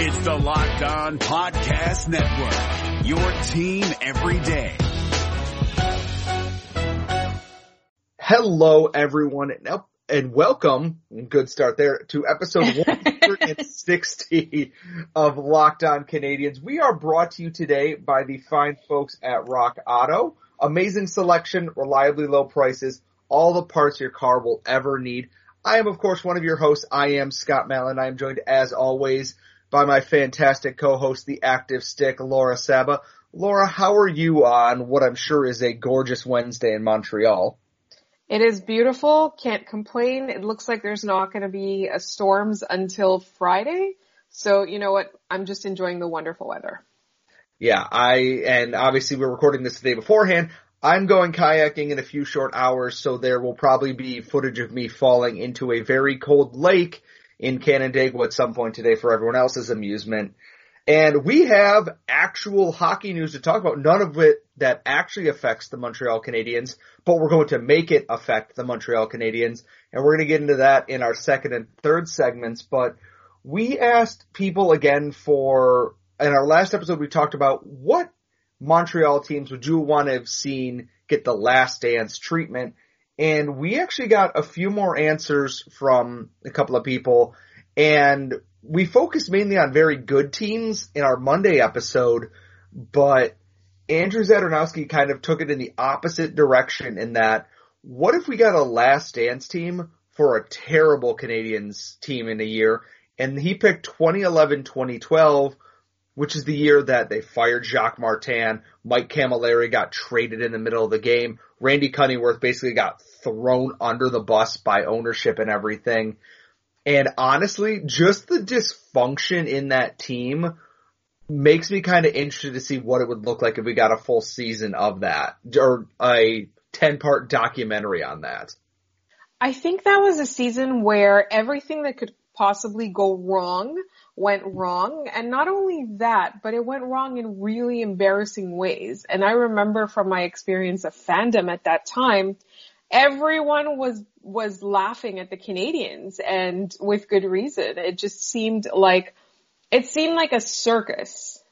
It's the Locked On Podcast Network, your team every day. Hello, everyone, and welcome, good start there, to episode 160 of Locked On Canadians. We are brought to you today by the fine folks at Rock Auto. Amazing selection, reliably low prices, all the parts your car will ever need. I am, of course, one of your hosts. I am Scott Mallon. I am joined, as always, by my fantastic co-host, the Active Stick, Laura Saba. Laura, how are you on what I'm sure is a gorgeous Wednesday in Montreal? It is beautiful. Can't complain. It looks like there's not going to be storms until Friday. So you know what? I'm just enjoying the wonderful weather. Yeah, and obviously we're recording this the day beforehand. I'm going kayaking in a few short hours, so there will probably be footage of me falling into a very cold lake in Canandaigua at some point today for everyone else's amusement. And we have actual hockey news to talk about, none of it that actually affects the Montreal Canadiens, but we're going to make it affect the Montreal Canadiens, and we're going to get into that in our second and third segments. But we asked people again in our last episode, we talked about what Montreal teams would you want to have seen get the Last Dance treatment? And we actually got a few more answers from a couple of people, and we focused mainly on very good teams in our Monday episode, but Andrew Zadronowski kind of took it in the opposite direction in that, what if we got a Last Dance team for a terrible Canadiens team in a year? And he picked 2011-2012, which is the year that they fired Jacques Martin, Mike Camilleri got traded in the middle of the game, Randy Cunningworth basically got thrown under the bus by ownership and everything. And honestly, just the dysfunction in that team makes me kind of interested to see what it would look like if we got a full season of that, or a 10-part documentary on that. I think that was a season where everything that could possibly go wrong went wrong. And not only that, but it went wrong in really embarrassing ways. And I remember from my experience of fandom at that time, everyone was laughing at the Canadiens, and with good reason. It just seemed like a circus.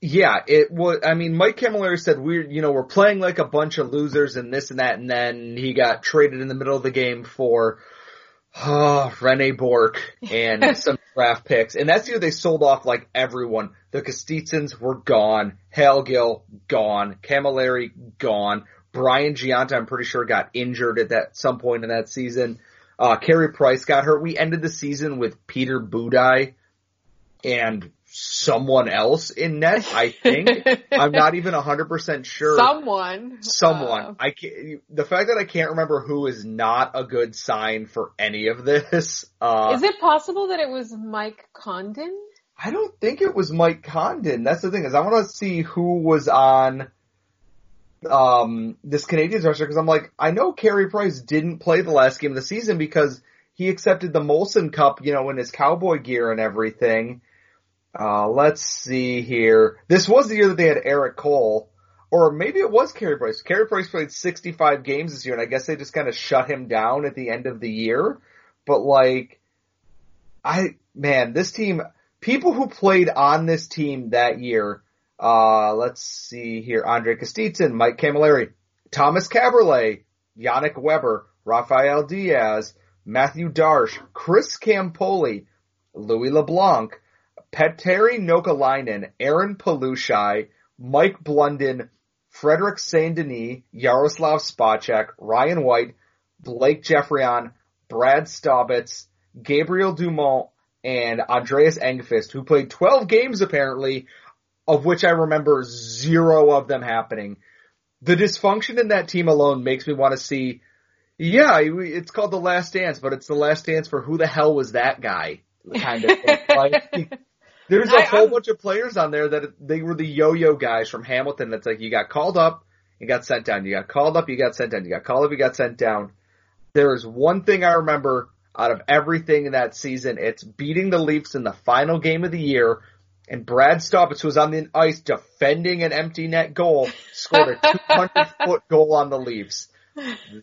Yeah, it was. I mean, Mike Camilleri said, we're playing like a bunch of losers and this and that. And then he got traded in the middle of the game for Rene Bourque and some draft picks. And that's the year they sold off like everyone. The Kostitsins were gone. Hallgill gone. Camilleri gone. Brian Giunta, I'm pretty sure, got injured at some point in that season. Carey Price got hurt. We ended the season with Peter Budaj and someone else in net, I think. I'm not even 100% sure. Someone. The fact that I can't remember who is not a good sign for any of this. Is it possible that it was Mike Condon? I don't think it was Mike Condon. That's the thing, is I want to see who was on this Canadiens roster, because I'm like, I know Carey Price didn't play the last game of the season because he accepted the Molson Cup, in his cowboy gear and everything. Let's see here. This was the year that they had Eric Cole, or maybe it was Carey Price. Carey Price played 65 games this year, and I guess they just kind of shut him down at the end of the year. But this team, people who played on this team that year, let's see here. Andre Kostitsin, Mike Camilleri, Thomas Caberlet, Yannick Weber, Rafael Diaz, Matthew Darsh, Chris Campoli, Louis LeBlanc, Petteri Nokelainen, Aaron Palushai, Mike Blunden, Frederick Saint-Denis, Yaroslav Spacek, Ryan White, Blake Jeffrion, Brad Staubitz, Gabriel Dumont, and Andreas Engqvist, who played 12 games apparently, of which I remember zero of them happening. The dysfunction in that team alone makes me want to see, it's called The Last Dance, but it's The Last Dance for who the hell was that guy kind of thing. There's a whole bunch of players on there that they were the yo-yo guys from Hamilton. That's like, you got called up, you got sent down. You got called up, you got sent down. You got called up, you got sent down. There is one thing I remember out of everything in that season. It's beating the Leafs in the final game of the year, and Brad Staubitz, who was on the ice defending an empty net goal, scored a 200-foot goal on the Leafs.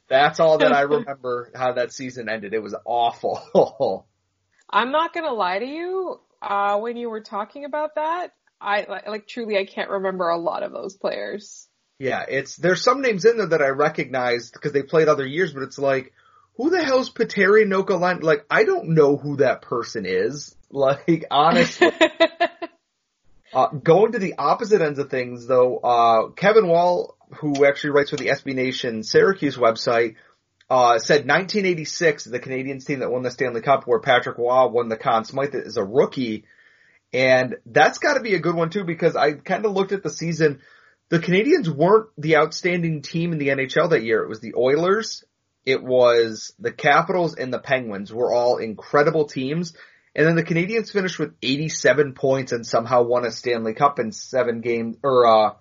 That's all that I remember how that season ended. It was awful. I'm not going to lie to you. When you were talking about that, I truly can't remember a lot of those players. Yeah, there's some names in there that I recognized because they played other years, but it's like, who the hell's Pateri Nokalainen? Like, I don't know who that person is. Like, honestly. Going to the opposite ends of things, though, Kevin Wall, who actually writes for the SB Nation Syracuse website, said 1986, the Canadiens team that won the Stanley Cup, where Patrick Roy won the Conn Smythe as a rookie. And that's got to be a good one, too, because I kind of looked at the season. The Canadiens weren't the outstanding team in the NHL that year. It was the Oilers, it was the Capitals, and the Penguins were all incredible teams. And then the Canadiens finished with 87 points and somehow won a Stanley Cup in 7 games, or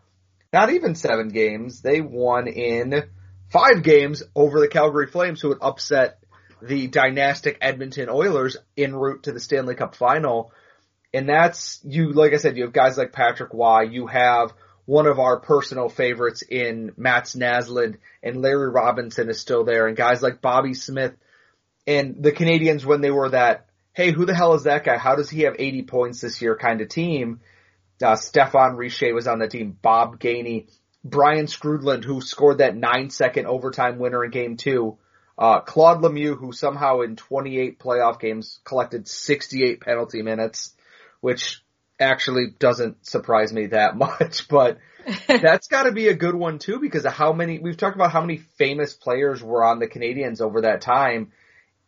not even 7 games. They won in 5 games over the Calgary Flames, who had upset the dynastic Edmonton Oilers en route to the Stanley Cup final. And like I said, you have guys like Patrick Roy, you have one of our personal favorites in Mats Näslund, and Larry Robinson is still there, and guys like Bobby Smith. And the Canadiens, when they were that, hey, who the hell is that guy? How does he have 80 points this year kind of team? Stéphane Richer was on the team, Bob Gainey, Brian Scrudland, who scored that 9-second overtime winner in Game 2, Claude Lemieux, who somehow in 28 playoff games collected 68 penalty minutes, which actually doesn't surprise me that much, but that's got to be a good one too, because of how many we've talked about, how many famous players were on the Canadiens over that time,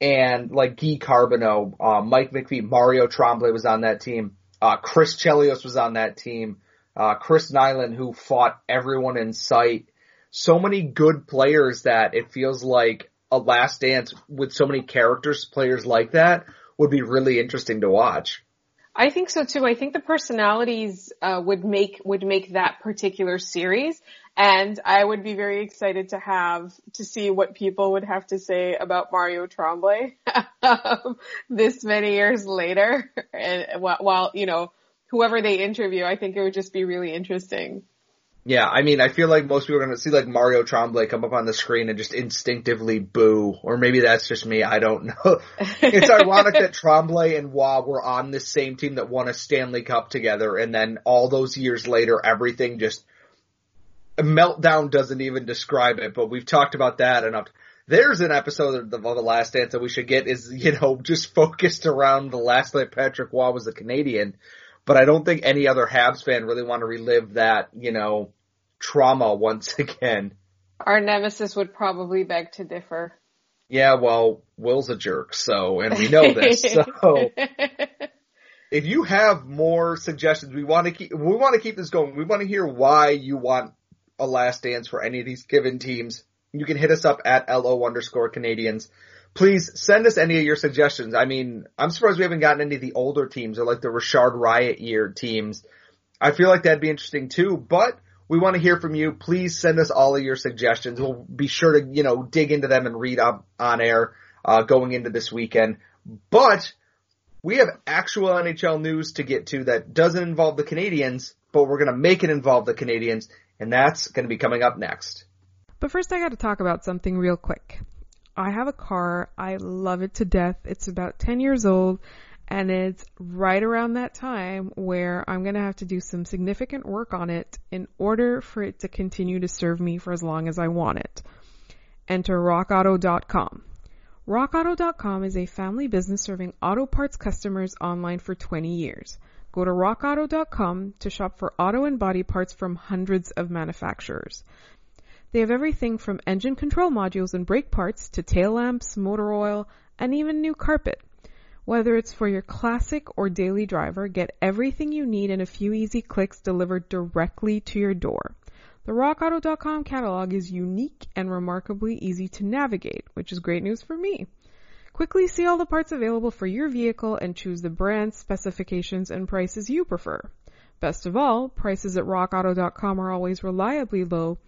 and like Guy Carboneau, Mike McPhee, Mario Tremblay was on that team, Chris Chelios was on that team, Chris Nyland, who fought everyone in sight. So many good players that it feels like a Last Dance with so many characters, players like that would be really interesting to watch. I think so too. I think the personalities would make that particular series, and I would be very excited to see what people would have to say about Mario Tremblay this many years later. And while whoever they interview, I think it would just be really interesting. Yeah, I mean, I feel like most people are going to see like Mario Tremblay come up on the screen and just instinctively boo, or maybe that's just me, I don't know. It's ironic that Tremblay and Wah were on the same team that won a Stanley Cup together, and then all those years later, everything just – meltdown doesn't even describe it, but we've talked about that enough. There's an episode of The Last Dance that we should get is, just focused around the last night Patrick Roy was a Canadian. But I don't think any other Habs fan really want to relive that, trauma once again. Our nemesis would probably beg to differ. Yeah, well, Will's a jerk, and we know this. So if you have more suggestions, we want to keep this going. We want to hear why you want a Last Dance for any of these given teams. You can hit us up at LO_Canadians. Please send us any of your suggestions. I mean, I'm surprised we haven't gotten any of the older teams or like the Richard Riot year teams. I feel like that'd be interesting too, but we want to hear from you. Please send us all of your suggestions. We'll be sure to, dig into them and read up on air going into this weekend. But we have actual NHL news to get to that doesn't involve the Canadiens, but we're going to make it involve the Canadiens, and that's going to be coming up next. But first I got to talk about something real quick. I have a car. I love it to death. It's about 10 years old, and it's right around that time where I'm going to have to do some significant work on it in order for it to continue to serve me for as long as I want it. Enter rockauto.com. Rockauto.com is a family business serving auto parts customers online for 20 years. Go to rockauto.com to shop for auto and body parts from hundreds of manufacturers. They have everything from engine control modules and brake parts to tail lamps, motor oil, and even new carpet. Whether it's for your classic or daily driver, get everything you need in a few easy clicks delivered directly to your door. The rockauto.com catalog is unique and remarkably easy to navigate, which is great news for me. Quickly see all the parts available for your vehicle and choose the brands, specifications, and prices you prefer. Best of all, prices at rockauto.com are always reliably low,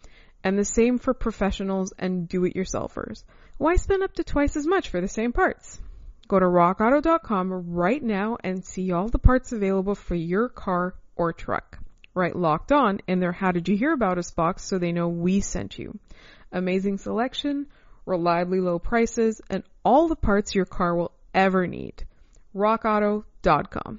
and the same for professionals and do-it-yourselfers. Why spend up to twice as much for the same parts? Go to rockauto.com right now and see all the parts available for your car or truck. Write Locked On in their How Did You Hear About Us box so they know we sent you. Amazing selection, reliably low prices, and all the parts your car will ever need. rockauto.com.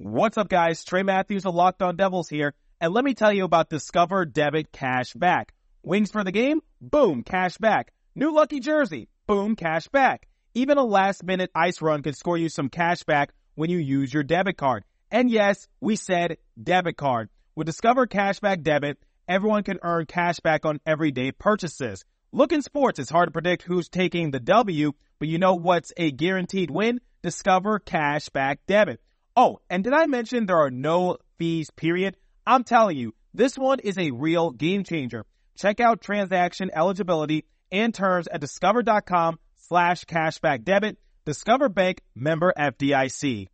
What's up, guys? Trey Matthews of Locked On Devils here, and let me tell you about Discover Debit Cash Back. Wings for the game? Boom, cash back. New lucky jersey? Boom, cash back. Even a last-minute ice run could score you some cash back when you use your debit card. And yes, we said debit card. With Discover Cashback Debit, everyone can earn cash back on everyday purchases. Look, in sports, it's hard to predict who's taking the W, but you know what's a guaranteed win? Discover Cashback Debit. Oh, and did I mention there are no fees, period? I'm telling you, this one is a real game changer. Check out transaction eligibility and terms at discover.com/cashbackdebit. Discover Bank, member FDIC.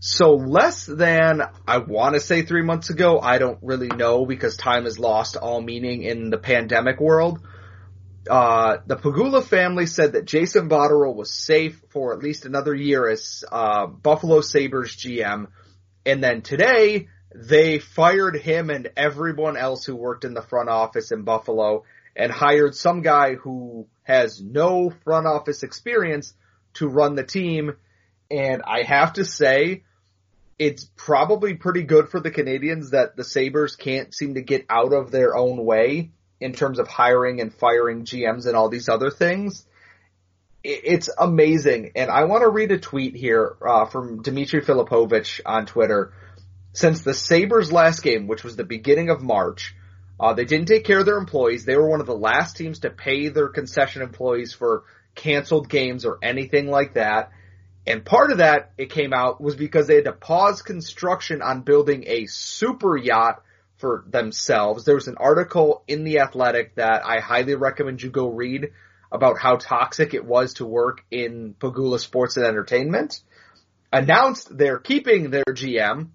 So less than, I want to say 3 months ago, I don't really know because time has lost all meaning in the pandemic world. The Pegula family said that Jason Botterill was safe for at least another year as Buffalo Sabres GM. And then today, they fired him and everyone else who worked in the front office in Buffalo and hired some guy who has no front office experience to run the team. And I have to say, it's probably pretty good for the Canadiens that the Sabres can't seem to get out of their own way in terms of hiring and firing GMs and all these other things. It's amazing. And I want to read a tweet here from Dmitry Filipovich on Twitter. Since the Sabres last game, which was the beginning of March, they didn't take care of their employees. They were one of the last teams to pay their concession employees for canceled games or anything like that. And part of that, it came out, was because they had to pause construction on building a super yacht for themselves. There was an article in The Athletic that I highly recommend you go read about how toxic it was to work in Pegula Sports and Entertainment. Announced they're keeping their GM,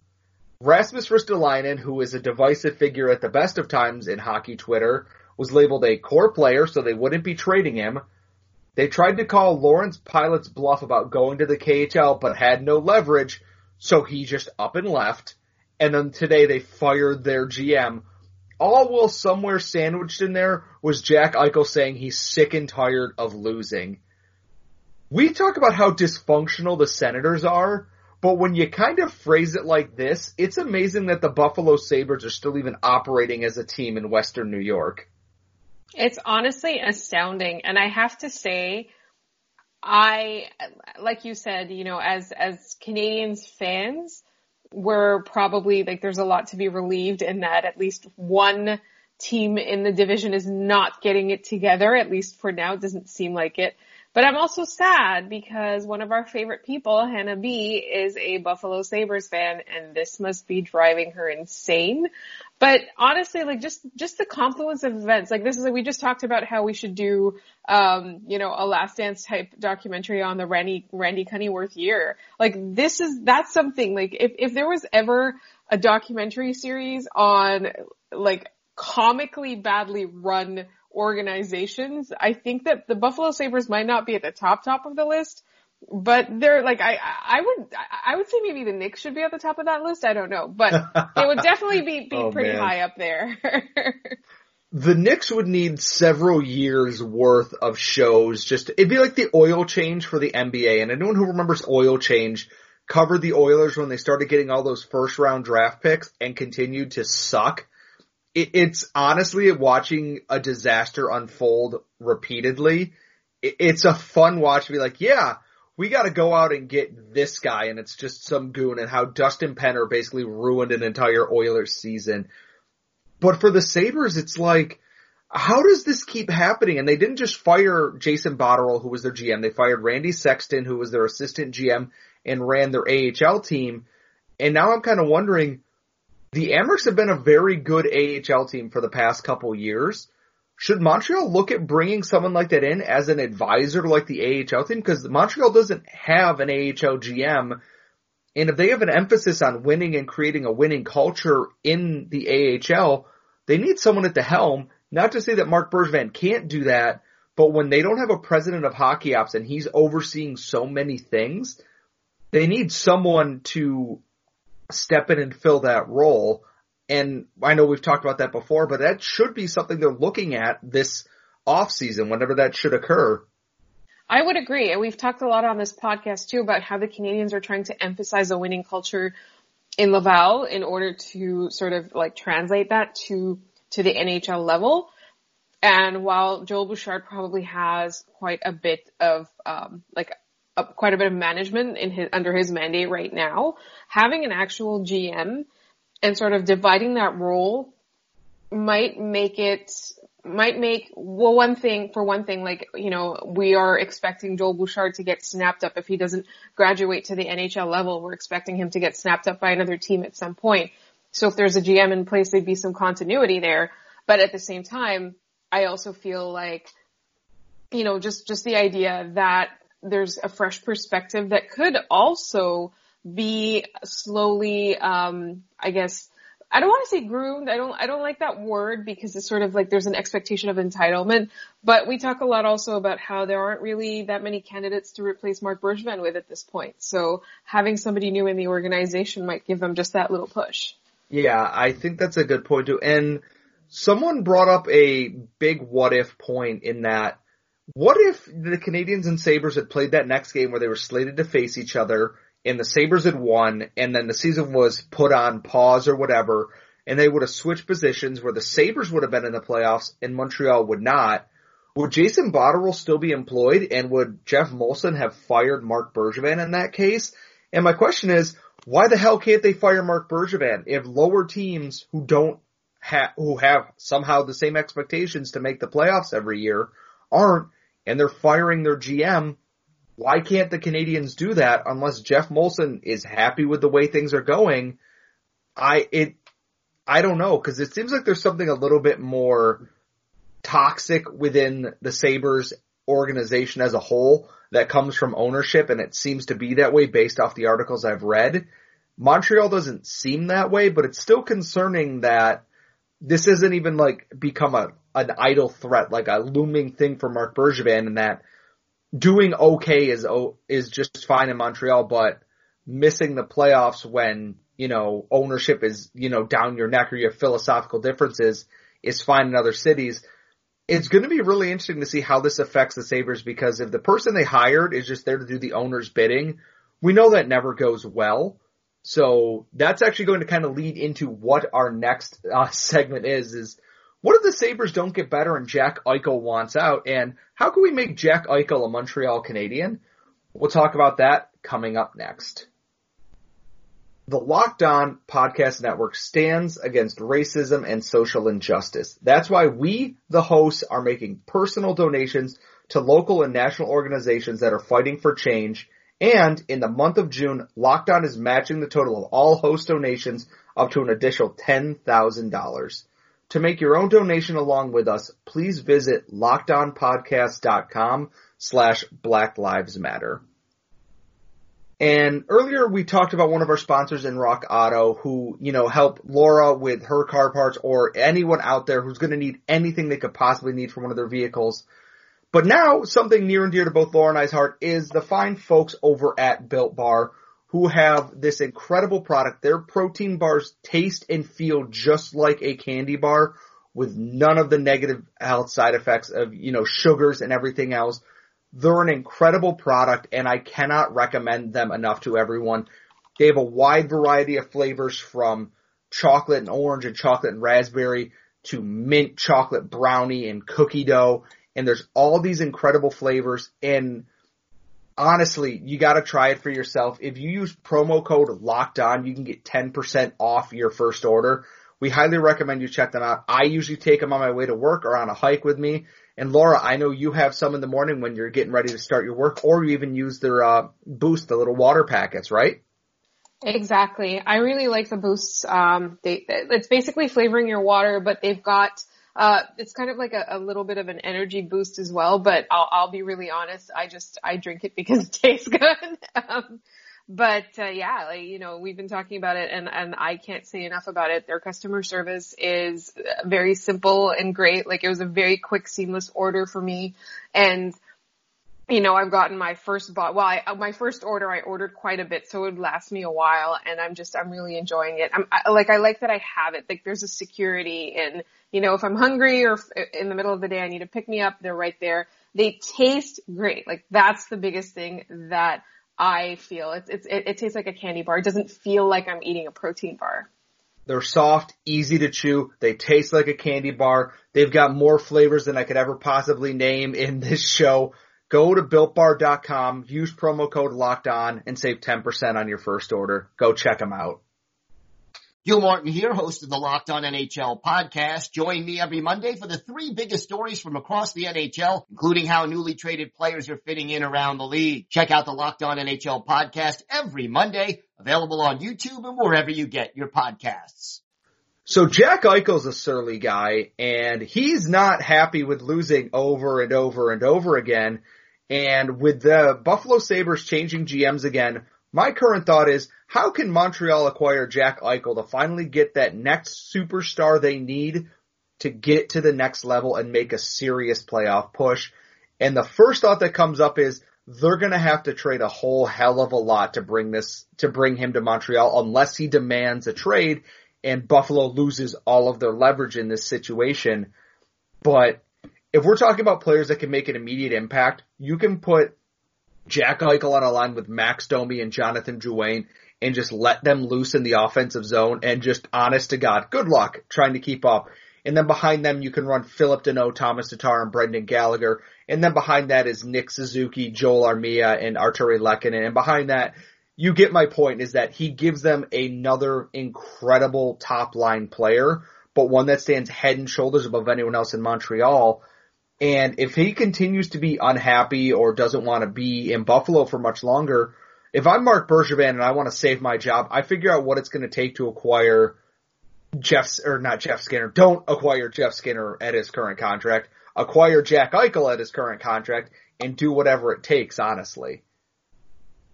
Rasmus Ristolainen, who is a divisive figure at the best of times in hockey Twitter, was labeled a core player, so they wouldn't be trading him. They tried to call Lawrence Pilot's bluff about going to the KHL, but had no leverage, so he just up and left. And then today they fired their GM. All while somewhere sandwiched in there was Jack Eichel saying he's sick and tired of losing. We talk about how dysfunctional the Senators are, but when you kind of phrase it like this, it's amazing that the Buffalo Sabres are still even operating as a team in Western New York. It's honestly astounding. And I have to say, like you said, you know, as Canadians fans, we're probably like, there's a lot to be relieved in that at least one team in the division is not getting it together, at least for now. It doesn't seem like it. But I'm also sad because one of our favorite people, Hannah B, is a Buffalo Sabres fan, and this must be driving her insane. But honestly, like just the confluence of events, like this is like we just talked about how we should do, you know, a Last Dance type documentary on the Randy Cunningworth year. Like that's something. Like if there was ever a documentary series on like comically badly run organizations, I think that the Buffalo Sabres might not be at the top of the list, but they're like, I would say maybe the Knicks should be at the top of that list. I don't know, but they would definitely be pretty high up there. The Knicks would need several years worth of shows. It'd be like the oil change for the NBA. And anyone who remembers oil change covered the Oilers when they started getting all those first round draft picks and continued to suck. It's honestly watching a disaster unfold repeatedly. It's a fun watch to be like, yeah, we got to go out and get this guy, and it's just some goon, and how Dustin Penner basically ruined an entire Oilers season. But for the Sabres, it's like, how does this keep happening? And they didn't just fire Jason Botterill, who was their GM. They fired Randy Sexton, who was their assistant GM and ran their AHL team. And now I'm kind of wondering, the Amherst have been a very good AHL team for the past couple years. Should Montreal look at bringing someone like that in as an advisor like the AHL team? Because Montreal doesn't have an AHL GM. And if they have an emphasis on winning and creating a winning culture in the AHL, they need someone at the helm. Not to say that Marc Bergevin can't do that, but when they don't have a president of hockey ops and he's overseeing so many things, they need someone to step in and fill that role. And I know we've talked about that before, but that should be something they're looking at this offseason, whenever that should occur. I would agree. And we've talked a lot on this podcast too about how the Canadians are trying to emphasize a winning culture in Laval in order to sort of like translate that to the NHL level. And while Joel Bouchard probably has quite a bit of quite a bit of management under his mandate right now, having an actual GM and sort of dividing that role might make, for one thing, like, you know, we are expecting Joel Bouchard to get snapped up if he doesn't graduate to the NHL level. We're expecting him to get snapped up by another team at some point. So if there's a GM in place, there'd be some continuity there. But at the same time, I also feel like, you know, just the idea that there's a fresh perspective that could also be slowly, I don't want to say groomed. I don't like that word because it's sort of like there's an expectation of entitlement. But we talk a lot also about how there aren't really that many candidates to replace Mark Bergevin with at this point. So having somebody new in the organization might give them just that little push. Yeah, I think that's a good point too. And someone brought up a big what if point in that. What if the Canadiens and Sabres had played that next game where they were slated to face each other and the Sabres had won, and then the season was put on pause or whatever, and they would have switched positions where the Sabres would have been in the playoffs and Montreal would not? Would Jason Botterill still be employed, and would Jeff Molson have fired Mark Bergevin in that case? And my question is, why the hell can't they fire Mark Bergevin if lower teams who have somehow the same expectations to make the playoffs every year aren't, and they're firing their GM? Why can't the Canadians do that unless Jeff Molson is happy with the way things are going? I don't know, because it seems like there's something a little bit more toxic within the Sabres organization as a whole that comes from ownership, and it seems to be that way based off the articles I've read. Montreal doesn't seem that way, but it's still concerning that this isn't even like become an idle threat, like a looming thing for Mark Bergevin, and that doing okay is just fine in Montreal, but missing the playoffs when, you know, ownership is, you know, down your neck or you have philosophical differences is fine in other cities. It's going to be really interesting to see how this affects the Sabres, because if the person they hired is just there to do the owner's bidding, we know that never goes well. So that's actually going to kind of lead into what our next segment is what if the Sabres don't get better and Jack Eichel wants out? And how can we make Jack Eichel a Montreal Canadian? We'll talk about that coming up next. The Locked On Podcast Network stands against racism and social injustice. That's why we, the hosts, are making personal donations to local and national organizations that are fighting for change. And in the month of June, Locked On is matching the total of all host donations up to an additional $10,000. To make your own donation along with us, please visit LockedOnPodcast.com/Black Lives Matter. And earlier we talked about one of our sponsors in Rock Auto who, you know, help Laura with her car parts or anyone out there who's going to need anything they could possibly need for one of their vehicles. But now something near and dear to both Laura and I's heart is the fine folks over at Built Bar, who have this incredible product. Their protein bars taste and feel just like a candy bar with none of the negative health side effects of, you know, sugars and everything else. They're an incredible product, and I cannot recommend them enough to everyone. They have a wide variety of flavors, from chocolate and orange and chocolate and raspberry to mint chocolate brownie and cookie dough. And there's all these incredible flavors, and honestly, you got to try it for yourself. If you use promo code LOCKEDON, you can get 10% off your first order. We highly recommend you check them out. I usually take them on my way to work or on a hike with me. And Laura, I know you have some in the morning when you're getting ready to start your work, or you even use their Boost, the little water packets, right? Exactly. I really like the Boosts. It's basically flavoring your water, but they've got it's kind of like a little bit of an energy boost as well, but I'll be really honest. I drink it because it tastes good. Yeah, like, you know, we've been talking about it and I can't say enough about it. Their customer service is very simple and great. Like, it was a very quick, seamless order for me. And, you know, I've gotten my first my first order, I ordered quite a bit, so it would last me a while, and I'm really enjoying it. I like that I have it. Like, there's a security in, you know, if I'm hungry or in the middle of the day I need to pick me up, they're right there. They taste great. Like, that's the biggest thing that I feel. It tastes like a candy bar. It doesn't feel like I'm eating a protein bar. They're soft, easy to chew. They taste like a candy bar. They've got more flavors than I could ever possibly name in this show. Go to BuiltBar.com, use promo code LOCKEDON, and save 10% on your first order. Go check them out. Gil Martin here, host of the Locked On NHL podcast. Join me every Monday for the three biggest stories from across the NHL, including how newly traded players are fitting in around the league. Check out the Locked On NHL podcast every Monday, available on YouTube and wherever you get your podcasts. So Jack Eichel's a surly guy, and he's not happy with losing over and over and over again. And with the Buffalo Sabres changing GMs again, my current thought is, how can Montreal acquire Jack Eichel to finally get that next superstar they need to get to the next level and make a serious playoff push? And the first thought that comes up is, they're going to have to trade a whole hell of a lot to bring him to Montreal unless he demands a trade, and Buffalo loses all of their leverage in this situation. But if we're talking about players that can make an immediate impact, you can put Jack Eichel on a line with Max Domi and Jonathan Drouin and just let them loose in the offensive zone and just, honest to God, good luck trying to keep up. And then behind them, you can run Philip Deneau, Thomas Tatar, and Brendan Gallagher. And then behind that is Nick Suzuki, Joel Armia, and Arturi Lehkonen. And behind that, you get my point, is that he gives them another incredible top-line player, but one that stands head and shoulders above anyone else in Montreal. And if he continues to be unhappy or doesn't want to be in Buffalo for much longer, if I'm Mark Bergevin and I want to save my job, I figure out what it's going to take to acquire Don't acquire Jeff Skinner at his current contract. Acquire Jack Eichel at his current contract and do whatever it takes, honestly.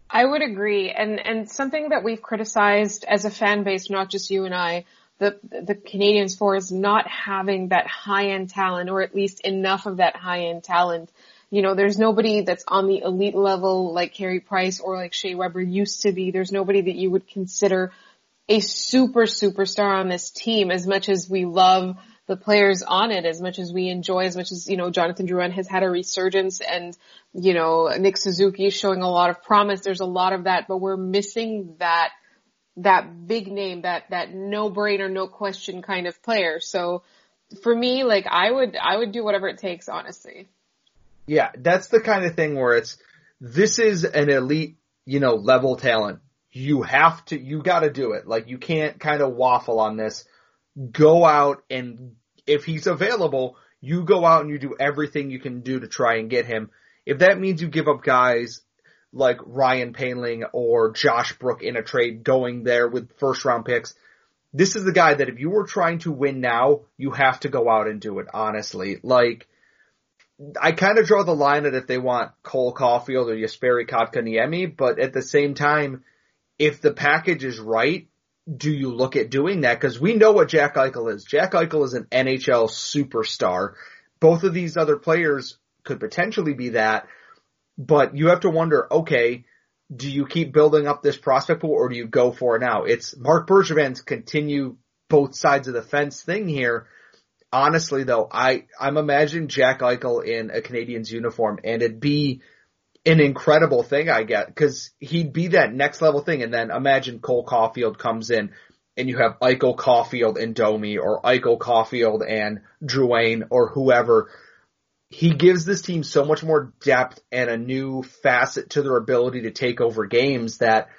I would agree. And something that we've criticized as a fan base, not just you and I, the Canadians for, is not having that high-end talent, or at least enough of that high-end talent. You know, there's nobody that's on the elite level like Carey Price or like Shea Weber used to be. There's nobody that you would consider a superstar on this team, as much as we love the players on it, as much as we enjoy, as much as, you know, Jonathan Drouin has had a resurgence and, you know, Nick Suzuki is showing a lot of promise. There's a lot of that, but we're missing that big name, that no-brainer, no-question kind of player. So for me, like, I would do whatever it takes, honestly. Yeah, that's the kind of thing where this is an elite, you know, level talent. You gotta do it. Like, you can't kind of waffle on this. Go out, and if he's available, you go out and you do everything you can do to try and get him. If that means you give up guys like Ryan Poehling or Josh Brook in a trade, going there with first-round picks. This is the guy that if you were trying to win now, you have to go out and do it, honestly. Like, I kind of draw the line that if they want Cole Caulfield or Jesperi Kotkaniemi, but at the same time, if the package is right, do you look at doing that? Because we know what Jack Eichel is. Jack Eichel is an NHL superstar. Both of these other players could potentially be that, but you have to wonder, okay, do you keep building up this prospect pool, or do you go for it now? It's Mark Bergevin's continue both sides of the fence thing here. Honestly, though, I'm imagining Jack Eichel in a Canadiens uniform, and it'd be an incredible thing, I guess, because he'd be that next level thing. And then imagine Cole Caulfield comes in, and you have Eichel, Caulfield, and Domi, or Eichel, Caulfield, and Drouin, or whoever. He gives this team so much more depth and a new facet to their ability to take over games that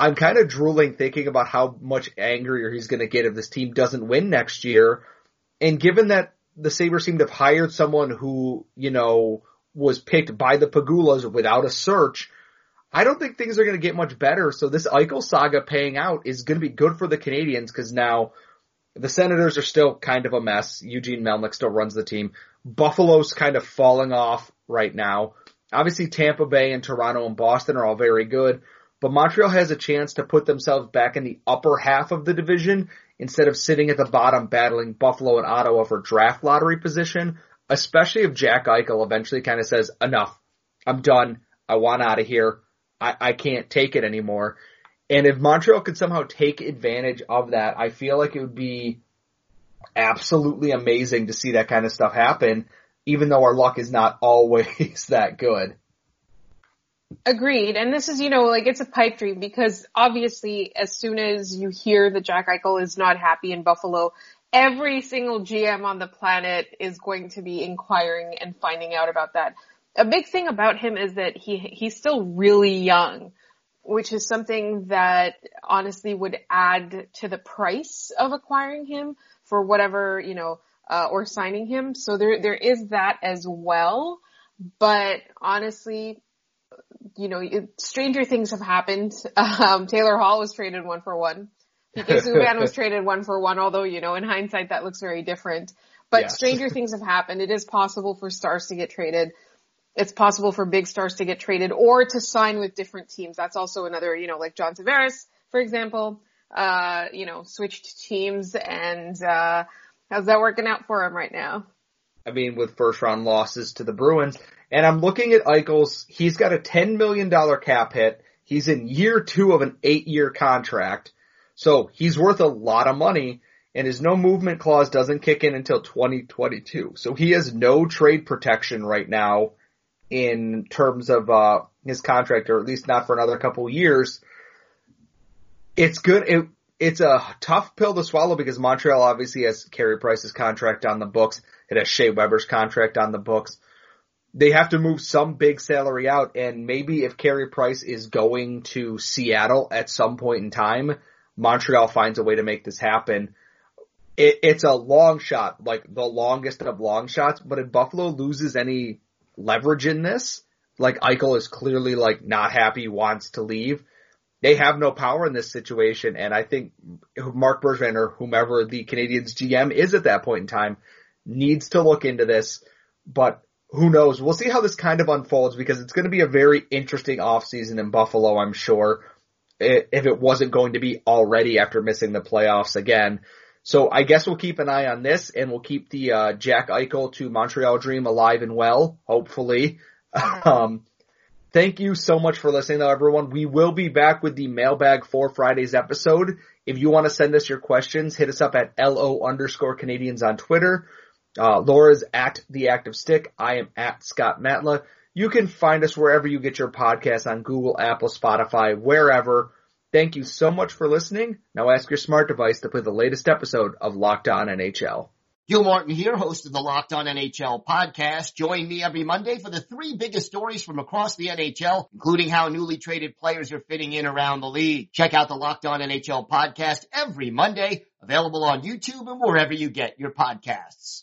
I'm kind of drooling thinking about how much angrier he's going to get if this team doesn't win next year. And given that the Sabres seem to have hired someone who, you know, was picked by the Pagulas without a search, I don't think things are going to get much better. So this Eichel saga paying out is going to be good for the Canadians, because now the Senators are still kind of a mess. Eugene Melnyk still runs the team. Buffalo's kind of falling off right now. Obviously, Tampa Bay and Toronto and Boston are all very good, but Montreal has a chance to put themselves back in the upper half of the division instead of sitting at the bottom battling Buffalo and Ottawa for draft lottery position, especially if Jack Eichel eventually kind of says, enough, I'm done, I want out of here, I can't take it anymore. And if Montreal could somehow take advantage of that, I feel like it would be absolutely amazing to see that kind of stuff happen. even though our luck is not always that good. Agreed. And this is, you know, like, it's a pipe dream because obviously as soon as you hear that Jack Eichel is not happy in Buffalo, every single GM on the planet is going to be inquiring and finding out about that. A big thing about him is that he's still really young, which is something that honestly would add to the price of acquiring him for whatever, you know, or signing him. So there is that as well. But honestly, you know, stranger things have happened. Taylor Hall was traded 1-for-1. P.K. Subban was traded 1-for-1, although, you know, in hindsight that looks very different. But yeah. Stranger things have happened. It is possible for stars to get traded. It's possible for big stars to get traded or to sign with different teams. That's also another, you know, like John Tavares, for example, you know, switched teams and, how's that working out for him right now? I mean, with first round losses to the Bruins, and I'm looking at Eichel's, he's got a $10 million cap hit. He's in year 2 of an 8-year contract. So he's worth a lot of money, and his no movement clause doesn't kick in until 2022. So he has no trade protection right now in terms of his contract, or at least not for another couple years. It's good. It's a tough pill to swallow because Montreal obviously has Carey Price's contract on the books. It has Shea Weber's contract on the books. They have to move some big salary out, and maybe if Carey Price is going to Seattle at some point in time, Montreal finds a way to make this happen. It's a long shot, like the longest of long shots, but if Buffalo loses any leverage in this, like Eichel is clearly like not happy, wants to leave, they have no power in this situation. And I think Marc Bergevin or whomever the Canadiens GM is at that point in time needs to look into this, but who knows? We'll see how this kind of unfolds because it's going to be a very interesting offseason in Buffalo, I'm sure, if it wasn't going to be already after missing the playoffs again. So I guess we'll keep an eye on this, and we'll keep the Jack Eichel to Montreal dream alive and well, hopefully. Thank you so much for listening, though, everyone. We will be back with the mailbag for Friday's episode. If you want to send us your questions, hit us up at LO_Canadians on Twitter. Laura's at The Active Stick. I am at Scott Matla. You can find us wherever you get your podcasts, on Google, Apple, Spotify, wherever. Thank you so much for listening. Now ask your smart device to play the latest episode of Locked On NHL. Gil Martin here, host of the Locked On NHL podcast. Join me every Monday for the 3 biggest stories from across the NHL, including how newly traded players are fitting in around the league. Check out the Locked On NHL podcast every Monday, available on YouTube and wherever you get your podcasts.